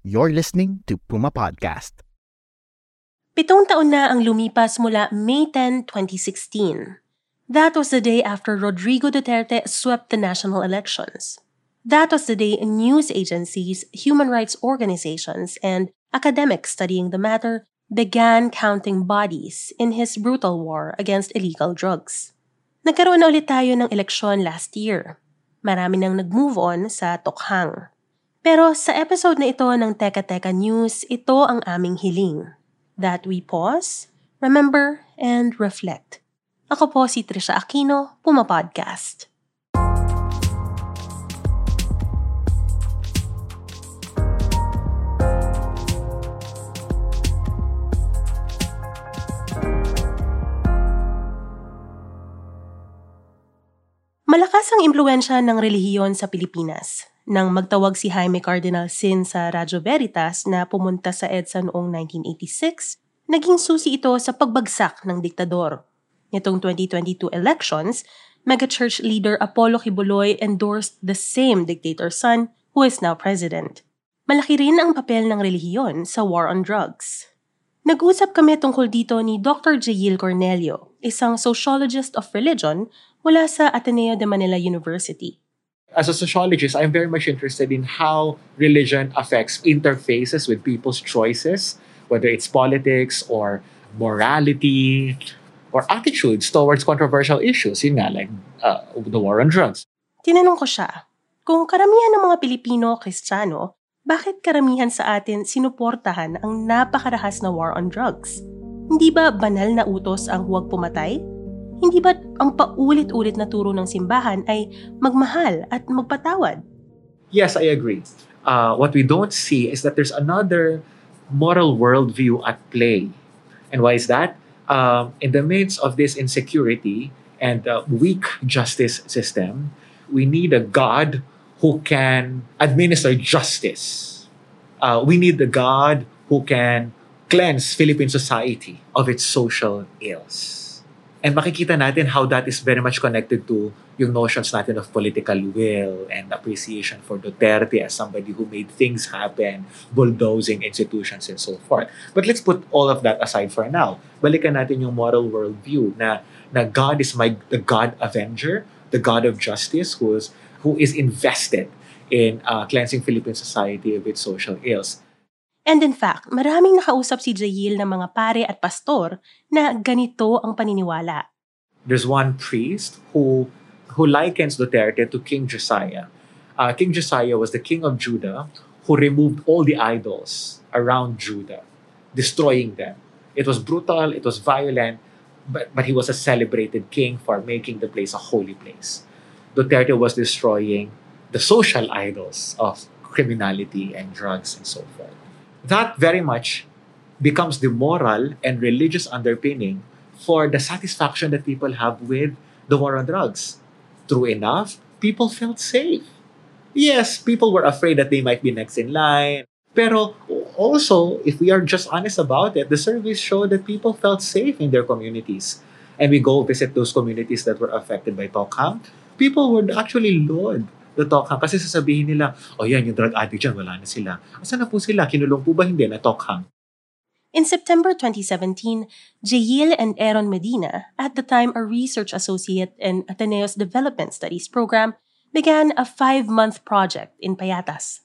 You're listening to Puma Podcast. 7 taon na ang lumipas mula May 10, 2016. That was the day after Rodrigo Duterte swept the national elections. That was the day news agencies, human rights organizations, and academics studying the matter began counting bodies in his brutal war against illegal drugs. Nagkaroon na ulit tayo ng eleksyon last year. Marami nang nag-move on sa Tokhang. Pero sa episode na ito ng Teka Teka News, ito ang aming hiling. That we pause, remember, and reflect. Ako po si Trisha Aquino, Puma Podcast. Malakas ang impluwensya ng relihiyon sa Pilipinas. Nang magtawag si Jaime Cardinal Sin sa Radyo Veritas na pumunta sa EDSA noong 1986, naging susi ito sa pagbagsak ng diktador. Nitong 2022 elections, megachurch leader Apollo Quiboloy endorsed the same dictator's son who is now president. Malaki rin ang papel ng relihiyon sa war on drugs. Nag-usap kami tungkol dito ni Dr. Jayeel Cornelio, isang sociologist of religion mula sa Ateneo de Manila University. As a sociologist, I'm very much interested in how religion affects interfaces with people's choices, whether it's politics or morality, or attitudes towards controversial issues, yun nga, like the war on drugs. Tinanong ko siya, kung karamihan ng mga Pilipino Kristiyano, bakit karamihan sa atin sinuportahan ang napakarahas na war on drugs? Hindi ba banal na utos ang huwag pumatay? Hindi ba ang paulit-ulit na turo ng simbahan ay magmahal at magpatawad? Yes, I agree. What we don't see is that there's another moral worldview at play. And why is that? In the midst of this insecurity and a weak justice system, we need a God who can administer justice. We need a God who can cleanse Philippine society of its social ills. And makikita natin how that is very much connected to yung notions natin of political will and appreciation for Duterte as somebody who made things happen, bulldozing institutions and so forth. But let's put all of that aside for now. Balikan natin yung moral worldview na God is the God Avenger, the God of Justice, who is invested in cleansing Philippine society of its social ills. And in fact, maraming nakausap si Jayeel ng mga pare at pastor na ganito ang paniniwala. There's one priest who likens Duterte to King Josiah. King Josiah was the king of Judah who removed all the idols around Judah, destroying them. It was brutal, it was violent, but he was a celebrated king for making the place a holy place. Duterte was destroying the social idols of criminality and drugs and so forth. That very much becomes the moral and religious underpinning for the satisfaction that people have with the war on drugs. True enough, people felt safe. Yes, people were afraid that they might be next in line. Pero also, if we are just honest about it, the surveys show that people felt safe in their communities. And we go visit those communities that were affected by Tokhang. People would actually laud the Tokhang kasi sasabihin nila, oh yan, yung drug addict dyan, wala na sila. Asan na po sila? Kinulong po ba hindi na Tokhang? In September 2017, Jayeel and Aaron Medina, at the time a research associate in Ateneo's Development Studies program, began a 5-month project in Payatas.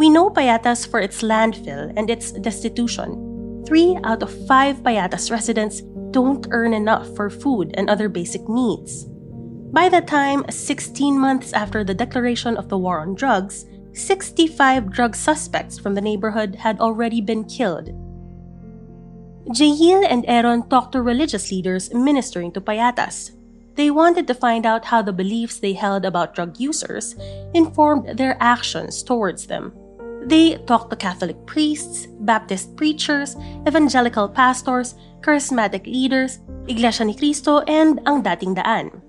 We know Payatas for its landfill and its destitution. 3 out of 5 Payatas residents don't earn enough for food and other basic needs. By the time, 16 months after the declaration of the war on drugs, 65 drug suspects from the neighborhood had already been killed. Jayeel and Aaron talked to religious leaders ministering to Payatas. They wanted to find out how the beliefs they held about drug users informed their actions towards them. They talk to Catholic priests, Baptist preachers, evangelical pastors, charismatic leaders, Iglesia Ni Cristo, and Ang Dating Daan.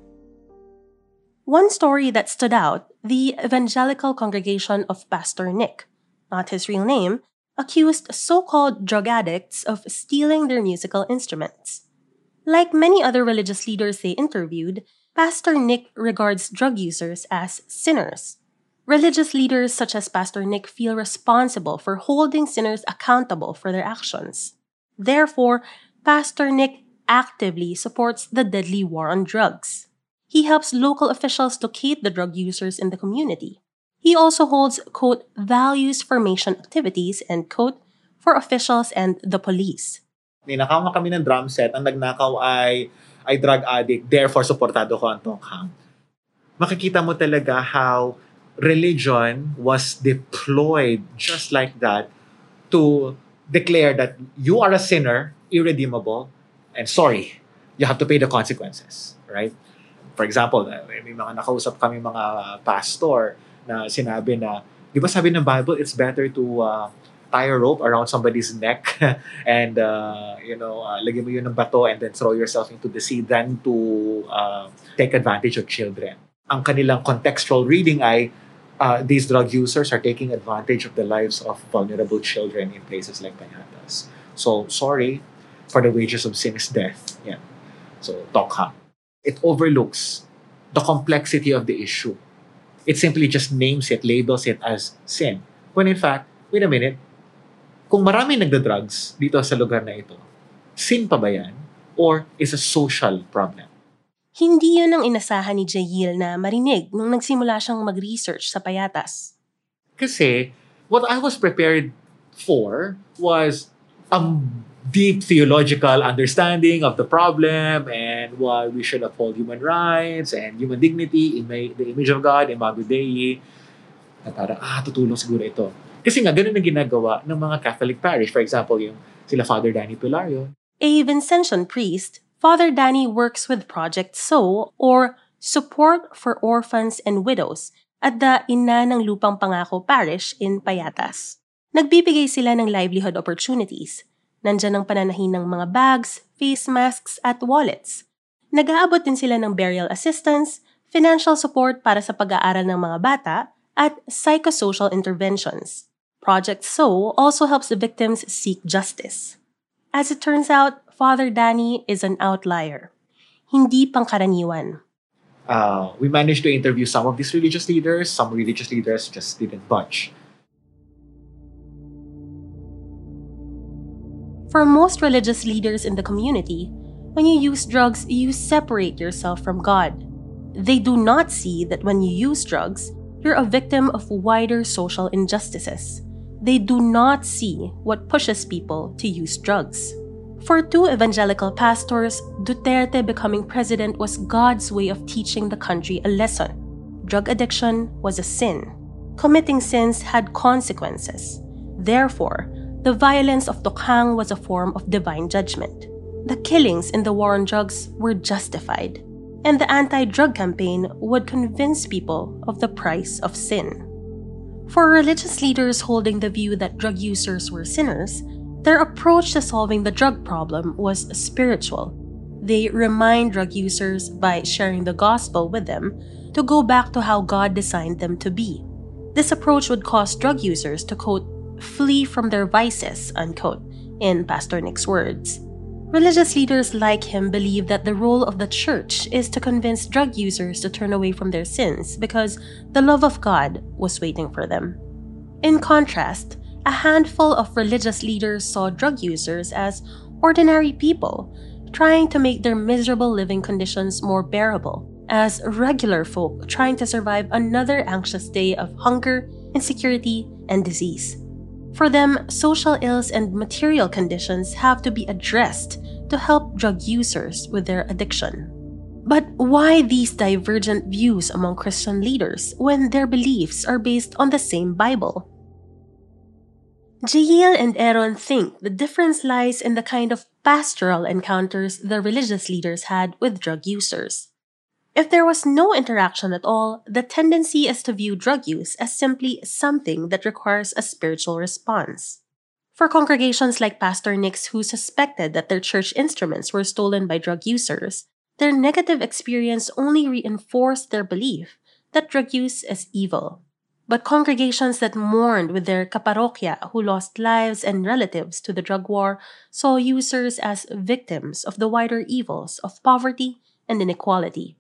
One story that stood out, the evangelical congregation of Pastor Nick, not his real name, accused so-called drug addicts of stealing their musical instruments. Like many other religious leaders they interviewed, Pastor Nick regards drug users as sinners. Religious leaders such as Pastor Nick feel responsible for holding sinners accountable for their actions. Therefore, Pastor Nick actively supports the deadly war on drugs. He helps local officials locate the drug users in the community. He also holds, quote, values formation activities, end quote, for officials and the police. Ninakaw na kami ng drum set. Ang nagnakaw ay drug addict. Therefore, supportado ko ang Tokhang. Makikita mo talaga how religion was deployed just like that to declare that you are a sinner, irredeemable, and sorry, you have to pay the consequences, right? For example, may mga nakausap kami mga pastor na sinabi na, di ba sabi ng Bible, it's better to tie a rope around somebody's neck and, lagyan mo yun ng bato and then throw yourself into the sea than to take advantage of children. Ang kanilang contextual reading ay, these drug users are taking advantage of the lives of vulnerable children in places like Payatas. So, sorry, for the wages of sin is death. Yeah. So, Tokhang. It overlooks the complexity of the issue. It simply just names it, labels it as sin. When in fact, wait a minute, kung marami nagda-drugs dito sa lugar na ito, sin pa ba yan? Or is a social problem? Hindi yun ang inasahan ni Jayeel na marinig nung nagsimula siyang mag-research sa Payatas. Kasi, what I was prepared for was a deep theological understanding of the problem and why we should uphold human rights and human dignity in the image of God, Imago Dei. At parang, tutulong siguro ito. Kasi nga, ganun ang ginagawa ng mga Catholic parish. For example, yung sila Father Danny Pilario. A Vincentian priest, Father Danny works with Project SOUL or Support for Orphans and Widows at the Ina ng Lupang Pangako Parish in Payatas. Nagbibigay sila ng livelihood opportunities. Nandyan ang pananahin ng mga bags, face masks at wallets. Nag-aabot din sila ng burial assistance, financial support para sa pag-aaral ng mga bata, at psychosocial interventions. Project SOUL also helps the victims seek justice. As it turns out, Father Danny is an outlier. Hindi pangkaraniwan. We managed to interview some of these religious leaders. Some religious leaders just didn't budge. For most religious leaders in the community, when you use drugs, you separate yourself from God. They do not see that when you use drugs, you're a victim of wider social injustices. They do not see what pushes people to use drugs. For two evangelical pastors, Duterte becoming president was God's way of teaching the country a lesson. Drug addiction was a sin. Committing sins had consequences. Therefore, the violence of Tokhang was a form of divine judgment. The killings in the war on drugs were justified, and the anti-drug campaign would convince people of the price of sin. For religious leaders holding the view that drug users were sinners, their approach to solving the drug problem was spiritual. They remind drug users by sharing the gospel with them to go back to how God designed them to be. This approach would cause drug users to, quote, flee from their vices, unquote, in Pastor Nick's words. Religious leaders like him believe that the role of the church is to convince drug users to turn away from their sins because the love of God was waiting for them. In contrast, a handful of religious leaders saw drug users as ordinary people, trying to make their miserable living conditions more bearable, as regular folk trying to survive another anxious day of hunger, insecurity, and disease. For them, social ills and material conditions have to be addressed to help drug users with their addiction. But why these divergent views among Christian leaders when their beliefs are based on the same Bible? Jayeel and Aaron think the difference lies in the kind of pastoral encounters the religious leaders had with drug users. If there was no interaction at all, the tendency is to view drug use as simply something that requires a spiritual response. For congregations like Pastor Nick's who suspected that their church instruments were stolen by drug users, their negative experience only reinforced their belief that drug use is evil. But congregations that mourned with their kaparokya who lost lives and relatives to the drug war saw users as victims of the wider evils of poverty and inequality.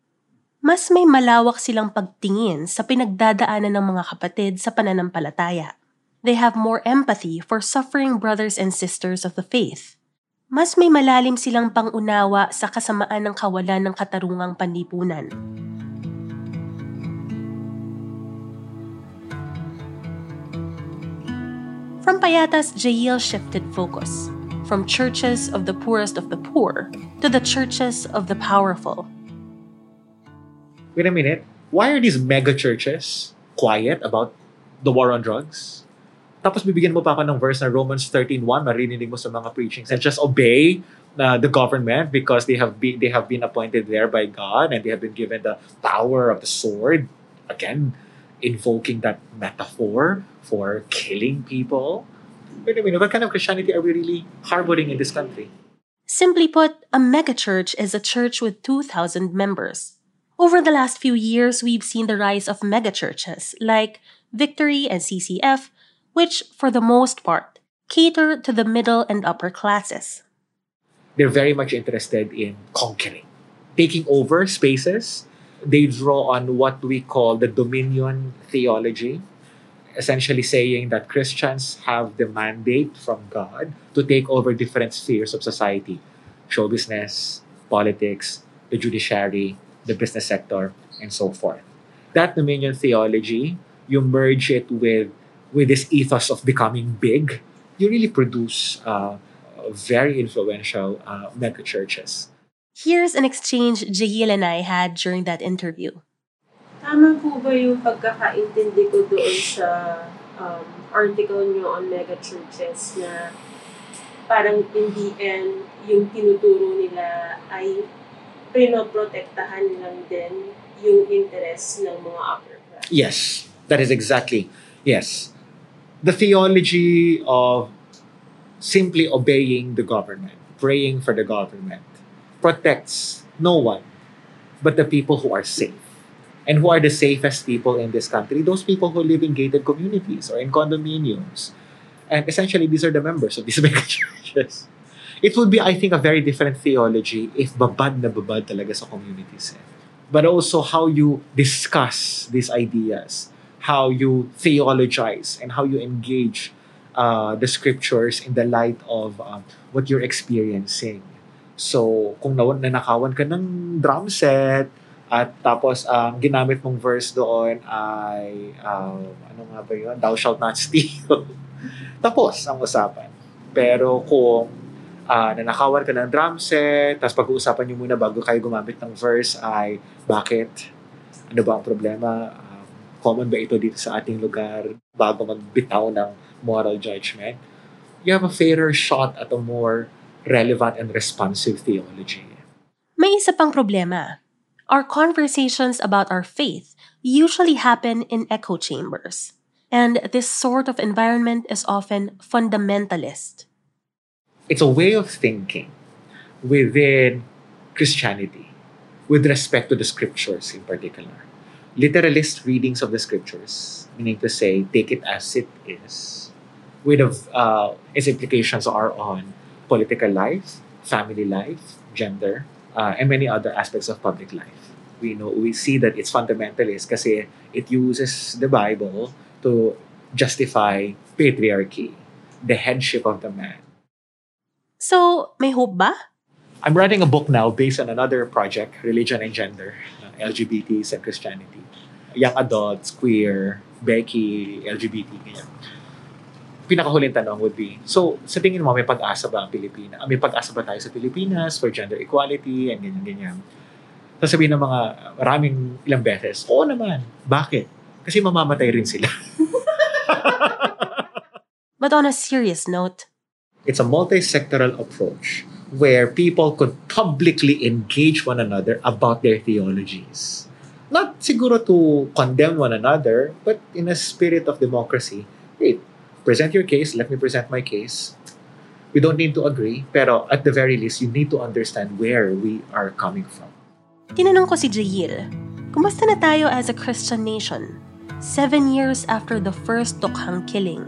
Mas may malawak silang pagtingin sa pinagdadaanan ng mga kapatid sa pananampalataya. They have more empathy for suffering brothers and sisters of the faith. Mas may malalim silang pangunawa sa kasamaan ng kawalan ng katarungang panlipunan. From Payatas, Jayeel shifted focus from churches of the poorest of the poor to the churches of the powerful. Wait a minute. Why are these mega churches quiet about the war on drugs? Tapos bibigyan mo pa ako ng verse na Romans 13:1, maririnig mo sa mga preachings and just obey the government because they have been appointed there by God and they have been given the power of the sword. Again, invoking that metaphor for killing people. Wait a minute, what kind of Christianity are we really harboring in this country? Simply put, a megachurch is a church with 2,000 members. Over the last few years, we've seen the rise of megachurches like Victory and CCF, which, for the most part, cater to the middle and upper classes. They're very much interested in conquering, taking over spaces. They draw on what we call the dominion theology, essentially saying that Christians have the mandate from God to take over different spheres of society: show business, politics, the judiciary, the business sector, and so forth. That dominion theology, you merge it with this ethos of becoming big, you really produce very influential megachurches. Here's an exchange Jayeel and I had during that interview. Tama po ba yung pagkakaintindi ko doon sa article nyo on megachurches na parang in the end, yung tinuturo nila ay pinoprotektahan lang din yung interest ng mga upper class? Yes, that is exactly. Yes. The theology of simply obeying the government, praying for the government, protects no one but the people who are safe. And who are the safest people in this country? Those people who live in gated communities or in condominiums. And essentially, these are the members of these mega churches. It would be, I think, a very different theology if babad na babad talaga sa communities. But also how you discuss these ideas, how you theologize and how you engage the scriptures in the light of what you're experiencing. So, kung nanakawan ka ng drum set at tapos ang ginamit mong verse doon ay, ano nga ba yun? Thou shalt not steal. Tapos ang usapan. Pero kung nanakawan ka ng drum set, tapos pag-uusapan nyo muna bago kayo gumamit ng verse ay, bakit? Ano ba ang problema? Common ba ito dito sa ating lugar bago magbitaw ng moral judgment? You have a fairer shot at a more relevant and responsive theology. May isa pang problema. Our conversations about our faith usually happen in echo chambers. And this sort of environment is often fundamentalist. It's a way of thinking within Christianity with respect to the scriptures in particular. Literalist readings of the scriptures, meaning to say, take it as it is, with its implications are on political life, family life, gender, and many other aspects of public life. We see that it's fundamentalist kasi it uses the Bible to justify patriarchy, the headship of the man. So, may hope ba? I'm writing a book now based on another project, Religion and Gender, LGBTs and Christianity. Young adults, queer, Becky, LGBT, ganyan. Pinakahuling tanong would be, so sa tingin mo, may pag-asa ba ang Pilipinas? May pag-asa ba tayo sa Pilipinas for gender equality and ganyan-ganyan? Sasabihin ng mga maraming ilang beses, oo naman, bakit? Kasi mamamatay rin sila. But on a serious note, it's a multi-sectoral approach where people could publicly engage one another about their theologies. Not siguro to condemn one another, but in a spirit of democracy, hey, present your case, let me present my case. We don't need to agree, pero at the very least, you need to understand where we are coming from. Tinanong ko si Jayeel, kumusta na tayo as a Christian nation 7 years after the first Tokhang killing?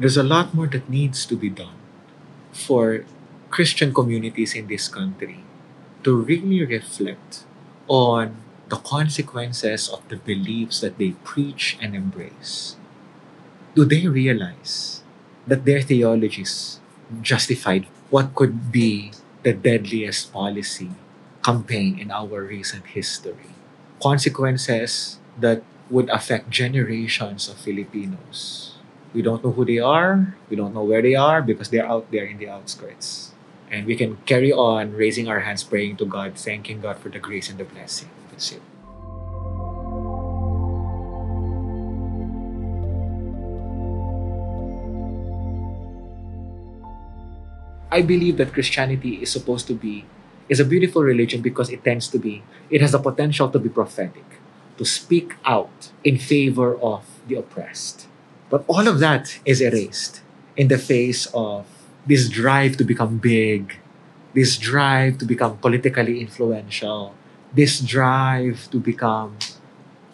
There's a lot more that needs to be done for Christian communities in this country to really reflect on the consequences of the beliefs that they preach and embrace. Do they realize that their theologies justified what could be the deadliest policy campaign in our recent history? Consequences that would affect generations of Filipinos. We don't know who they are, we don't know where they are, because they're out there in the outskirts. And we can carry on raising our hands, praying to God, thanking God for the grace and the blessing. That's it. I believe that Christianity is supposed to be, is a beautiful religion because it tends to be, it has the potential to be prophetic, to speak out in favor of the oppressed. But all of that is erased in the face of this drive to become big, this drive to become politically influential, this drive to become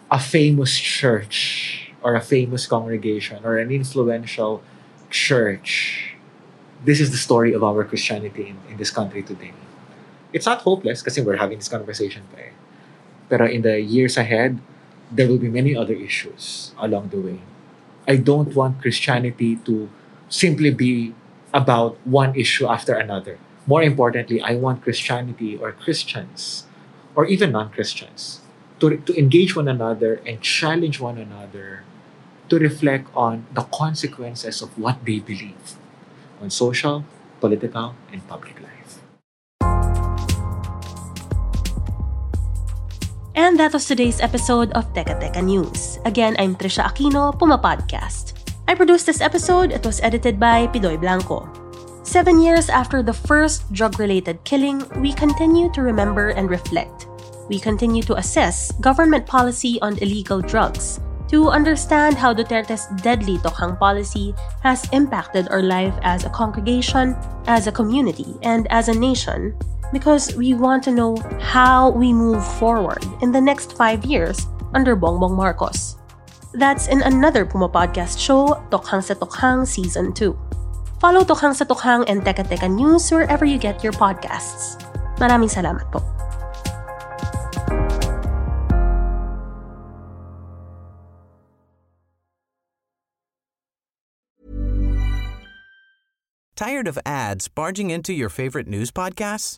a famous church or a famous congregation or an influential church. This is the story of our Christianity in this country today. It's not hopeless kasi we're having this conversation pa eh. Pero in the years ahead, there will be many other issues along the way. I don't want Christianity to simply be about one issue after another. More importantly, I want Christianity or Christians or even non-Christians to engage one another and challenge one another to reflect on the consequences of what they believe on social, political, and public life. And that was today's episode of Teka Teka News. Again, I'm Trisha Aquino, Puma Podcast. I produced this episode. It was edited by Pidoy Blanco. 7 years after the first drug-related killing, we continue to remember and reflect. We continue to assess government policy on illegal drugs to understand how Duterte's deadly Tokhang policy has impacted our life as a congregation, as a community, and as a nation, because we want to know how we move forward in the next 5 years under Bongbong Marcos. That's in another Puma Podcast show, Tokhang sa Tokhang Season 2. Follow Tokhang sa Tokhang and Teka Teka News wherever you get your podcasts. Maraming salamat po. Tired of ads barging into your favorite news podcasts?